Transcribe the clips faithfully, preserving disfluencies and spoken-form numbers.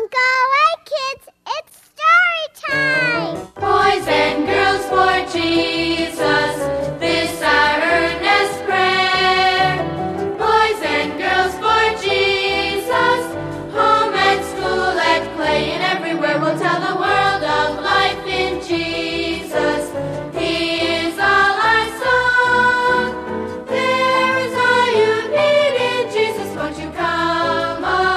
Uncle and kids, it's story time! Boys and girls for Jesus, this our earnest prayer. Boys and girls for Jesus, home and school and play and everywhere, we'll tell the world of life in Jesus. He is all our song. There is all you need in Jesus, won't you come along?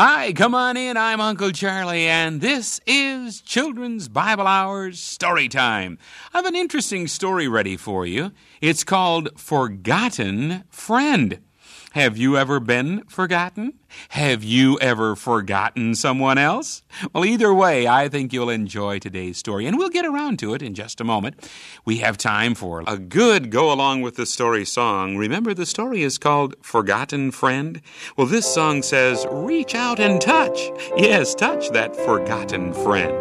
Hi, come on in. I'm Uncle Charlie, and this is Children's Bible Hours Storytime. I have an interesting story ready for you. It's called Forgotten Friend. Have you ever been forgotten? Have you ever forgotten someone else? Well, either way, I think you'll enjoy today's story, and we'll get around to it in just a moment. We have time for a good go-along-with-the-story song. Remember, the story is called Forgotten Friend? Well, this song says, reach out and touch. Yes, touch that forgotten friend.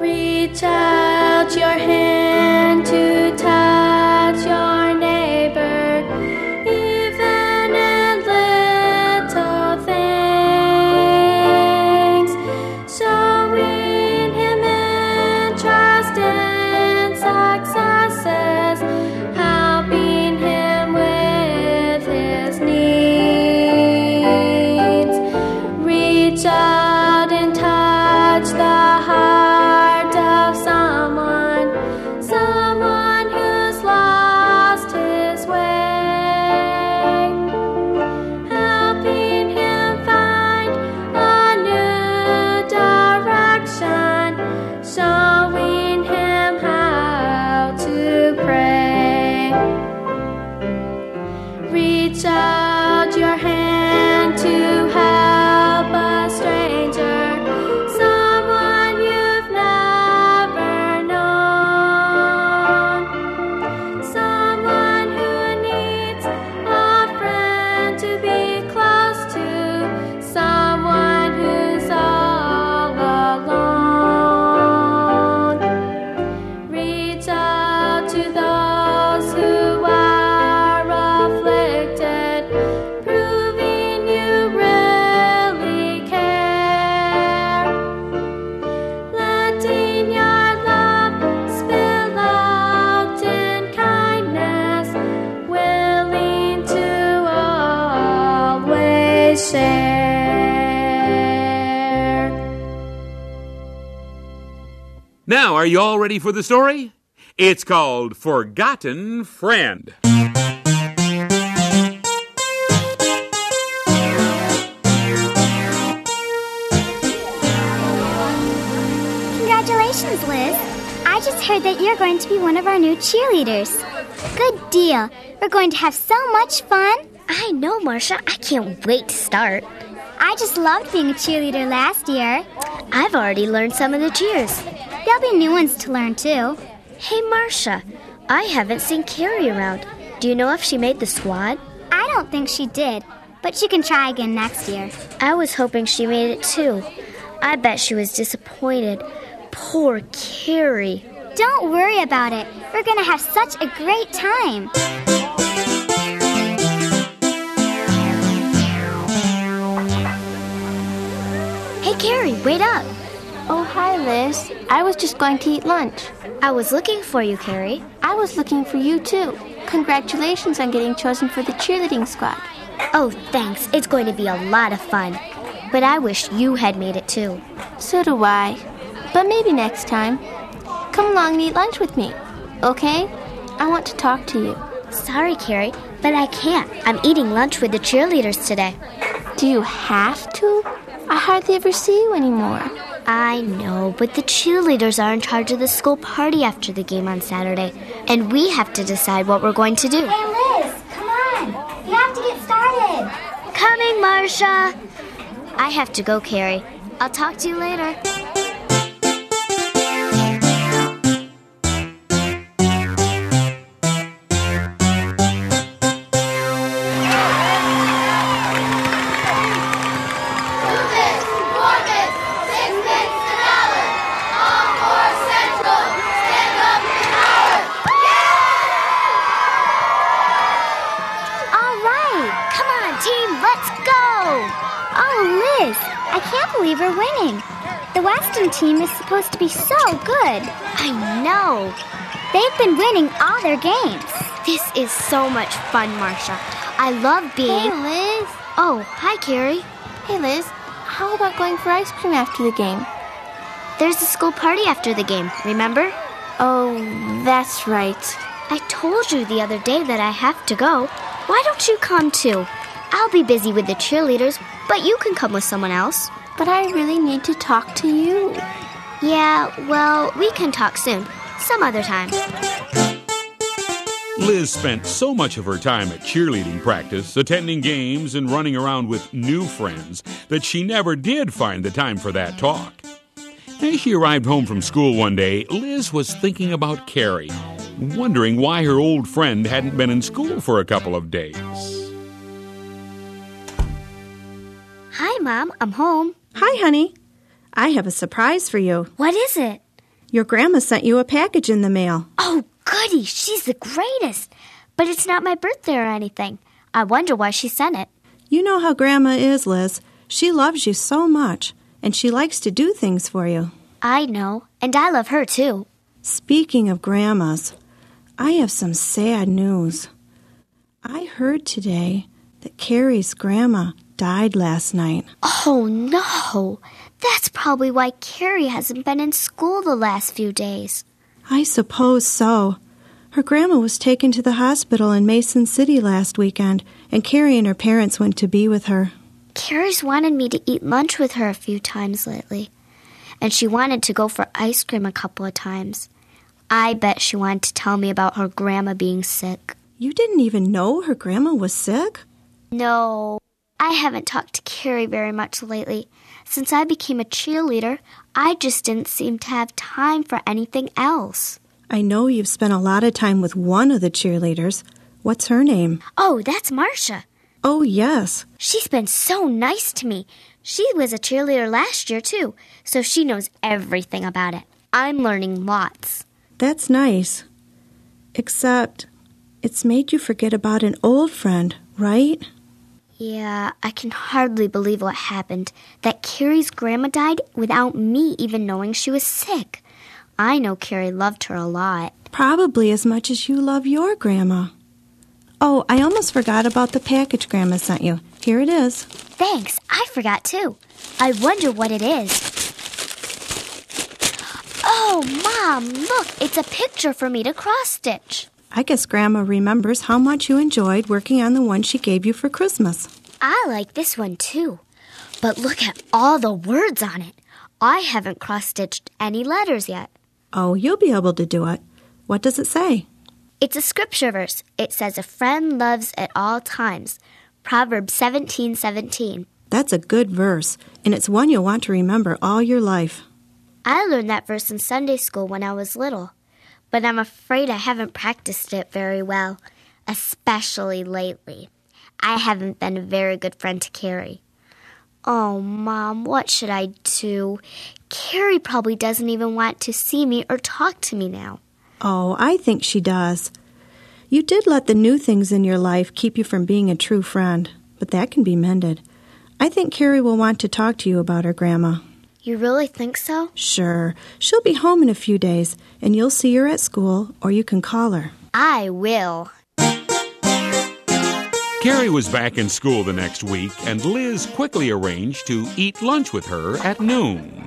Reach out your hand to touch your neighbor. Now, are you all ready for the story? It's called Forgotten Friend. Congratulations, Liz. I just heard that you're going to be one of our new cheerleaders. Good deal. We're going to have so much fun. I know, Marcia. I can't wait to start. I just loved being a cheerleader last year. I've already learned some of the cheers. There'll be new ones to learn, too. Hey, Marcia, I haven't seen Carrie around. Do you know if she made the squad? I don't think she did, but she can try again next year. I was hoping she made it, too. I bet she was disappointed. Poor Carrie. Don't worry about it. We're going to have such a great time. Hey, Carrie, wait up. Oh, hi, Liz. I was just going to eat lunch. I was looking for you, Carrie. I was looking for you, too. Congratulations on getting chosen for the cheerleading squad. Oh, thanks. It's going to be a lot of fun. But I wish you had made it, too. So do I. But maybe next time. Come along and eat lunch with me, okay? I want to talk to you. Sorry, Carrie, but I can't. I'm eating lunch with the cheerleaders today. Do you have to? I hardly ever see you anymore. I know, but the cheerleaders are in charge of the school party after the game on Saturday, and we have to decide what we're going to do. Hey, Liz, come on. We have to get started. Coming, Marcia. I have to go, Carrie. I'll talk to you later. Team, let's is. I can't believe we're winning. The Weston team is supposed to be so good. I know. They've been winning all their games. This is so much fun, Marsha. I love being... Hey, Liz. Oh, hi, Carrie. Hey, Liz. How about going for ice cream after the game? There's a school party after the game, remember? Oh, that's right. I told you the other day that I have to go. Why don't you come, too? I'll be busy with the cheerleaders, but you can come with someone else. But I really need to talk to you. Yeah, well, we can talk soon, some other time. Liz spent so much of her time at cheerleading practice, attending games, and running around with new friends that she never did find the time for that talk. As she arrived home from school one day, Liz was thinking about Carrie, wondering why her old friend hadn't been in school for a couple of days. Hi, Mom. I'm home. Hi, honey. I have a surprise for you. What is it? Your grandma sent you a package in the mail. Oh, goody. She's the greatest. But it's not my birthday or anything. I wonder why she sent it. You know how Grandma is, Liz. She loves you so much. And she likes to do things for you. I know, and I love her, too. Speaking of grandmas, I have some sad news. I heard today that Carrie's grandma died last night. Oh, no. That's probably why Carrie hasn't been in school the last few days. I suppose so. Her grandma was taken to the hospital in Mason City last weekend, and Carrie and her parents went to be with her. Carrie's wanted me to eat lunch with her a few times lately, and she wanted to go for ice cream a couple of times. I bet she wanted to tell me about her grandma being sick. You didn't even know her grandma was sick? No, I haven't talked to Carrie very much lately. Since I became a cheerleader, I just didn't seem to have time for anything else. I know you've spent a lot of time with one of the cheerleaders. What's her name? Oh, that's Marsha. Oh, yes. She's been so nice to me. She was a cheerleader last year, too, so she knows everything about it. I'm learning lots. That's nice. Except it's made you forget about an old friend, right? Yeah, I can hardly believe what happened, that Carrie's grandma died without me even knowing she was sick. I know Carrie loved her a lot. Probably as much as you love your grandma. Oh, I almost forgot about the package Grandma sent you. Here it is. Thanks. I forgot, too. I wonder what it is. Oh, Mom, look. It's a picture for me to cross-stitch. I guess Grandma remembers how much you enjoyed working on the one she gave you for Christmas. I like this one, too. But look at all the words on it. I haven't cross-stitched any letters yet. Oh, you'll be able to do it. What does it say? It's a scripture verse. It says a friend loves at all times. Proverbs seventeen seventeen. That's a good verse, and it's one you'll want to remember all your life. I learned that verse in Sunday school when I was little, but I'm afraid I haven't practiced it very well, especially lately. I haven't been a very good friend to Carrie. Oh, Mom, what should I do? Carrie probably doesn't even want to see me or talk to me now. Oh, I think she does. You did let the new things in your life keep you from being a true friend, but that can be mended. I think Carrie will want to talk to you about her grandma. You really think so? Sure. She'll be home in a few days, and you'll see her at school, or you can call her. I will. Carrie was back in school the next week, and Liz quickly arranged to eat lunch with her at noon.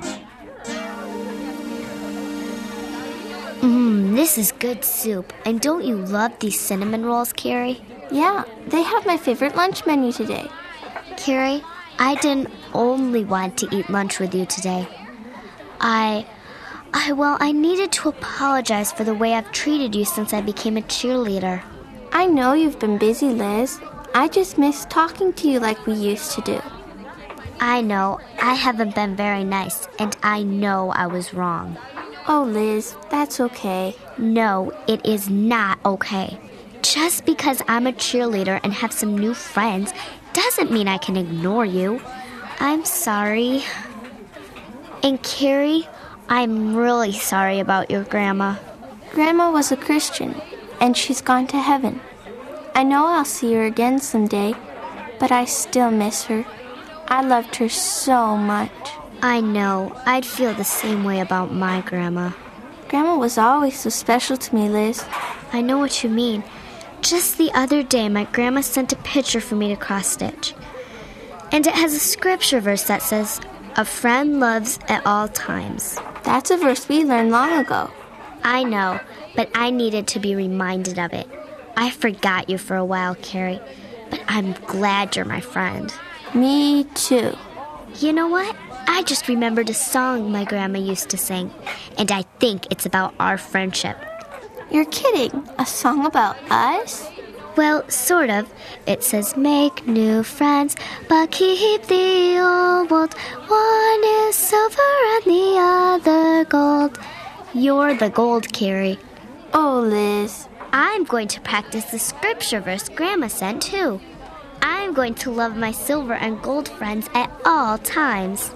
Mmm, this is good soup. And don't you love these cinnamon rolls, Carrie? Yeah, they have my favorite lunch menu today. Carrie, I didn't only want to eat lunch with you today. I, I, well, I needed to apologize for the way I've treated you since I became a cheerleader. I know you've been busy, Liz. I just miss talking to you like we used to do. I know, I haven't been very nice, and I know I was wrong. Oh, Liz, that's okay. No, it is not okay. Just because I'm a cheerleader and have some new friends doesn't mean I can ignore you. I'm sorry. And Carrie, I'm really sorry about your grandma. Grandma was a Christian, and she's gone to heaven. I know I'll see her again someday, but I still miss her. I loved her so much. I know. I'd feel the same way about my grandma. Grandma was always so special to me, Liz. I know what you mean. Just the other day, my grandma sent a picture for me to cross-stitch. And it has a scripture verse that says, "A friend loves at all times." That's a verse we learned long ago. I know, but I needed to be reminded of it. I forgot you for a while, Carrie, but I'm glad you're my friend. Me too. You know what? I just remembered a song my grandma used to sing, and I think it's about our friendship. You're kidding. A song about us? Well, sort of. It says, "Make new friends, but keep the old ones. One is silver and the other gold." You're the gold, Carrie. Oh, Liz. I'm going to practice the scripture verse Grandma sent, too. I'm going to love my silver and gold friends at all times.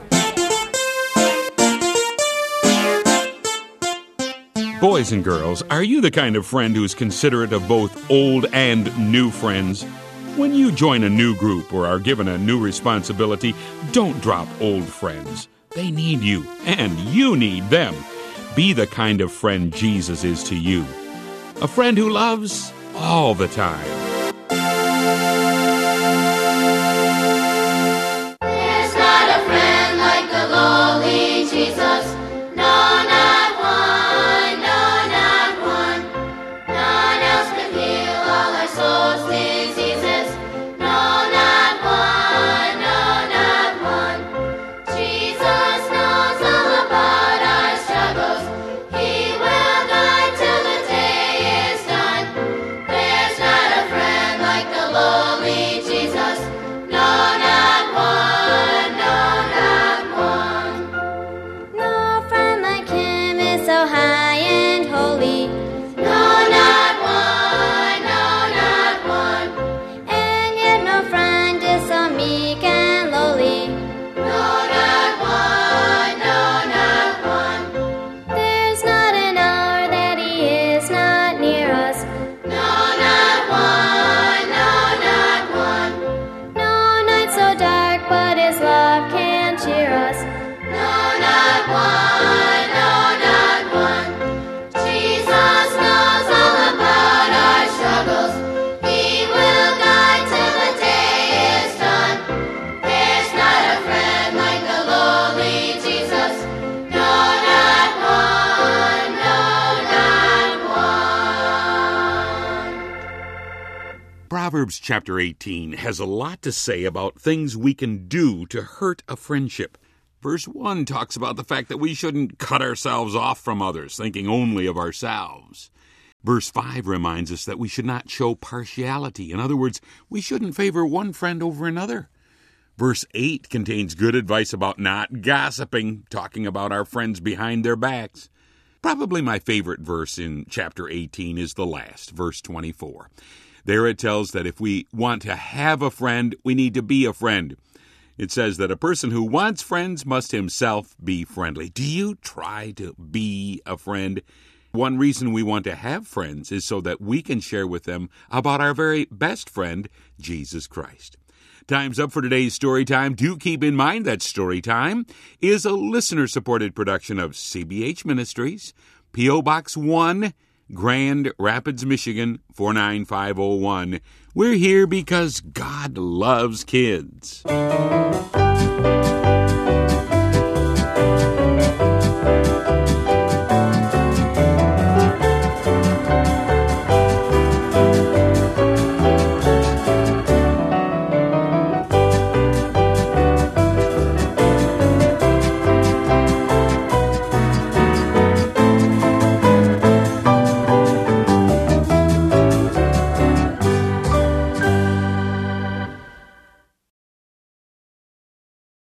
Boys and girls, are you the kind of friend who's considerate of both old and new friends? When you join a new group or are given a new responsibility, don't drop old friends. They need you, and you need them. Be the kind of friend Jesus is to you. A friend who loves all the time. Proverbs chapter eighteen has a lot to say about things we can do to hurt a friendship. Verse one talks about the fact that we shouldn't cut ourselves off from others, thinking only of ourselves. Verse five reminds us that we should not show partiality. In other words, we shouldn't favor one friend over another. Verse eight contains good advice about not gossiping, talking about our friends behind their backs. Probably my favorite verse in chapter eighteen is the last, verse twenty-four. There it tells that if we want to have a friend, we need to be a friend. It says that a person who wants friends must himself be friendly. Do you try to be a friend? One reason we want to have friends is so that we can share with them about our very best friend, Jesus Christ. Time's up for today's story time. Do keep in mind that story time is a listener-supported production of C B H Ministries, P O Box one, Grand Rapids, Michigan, four nine five oh one. We're here because God loves kids.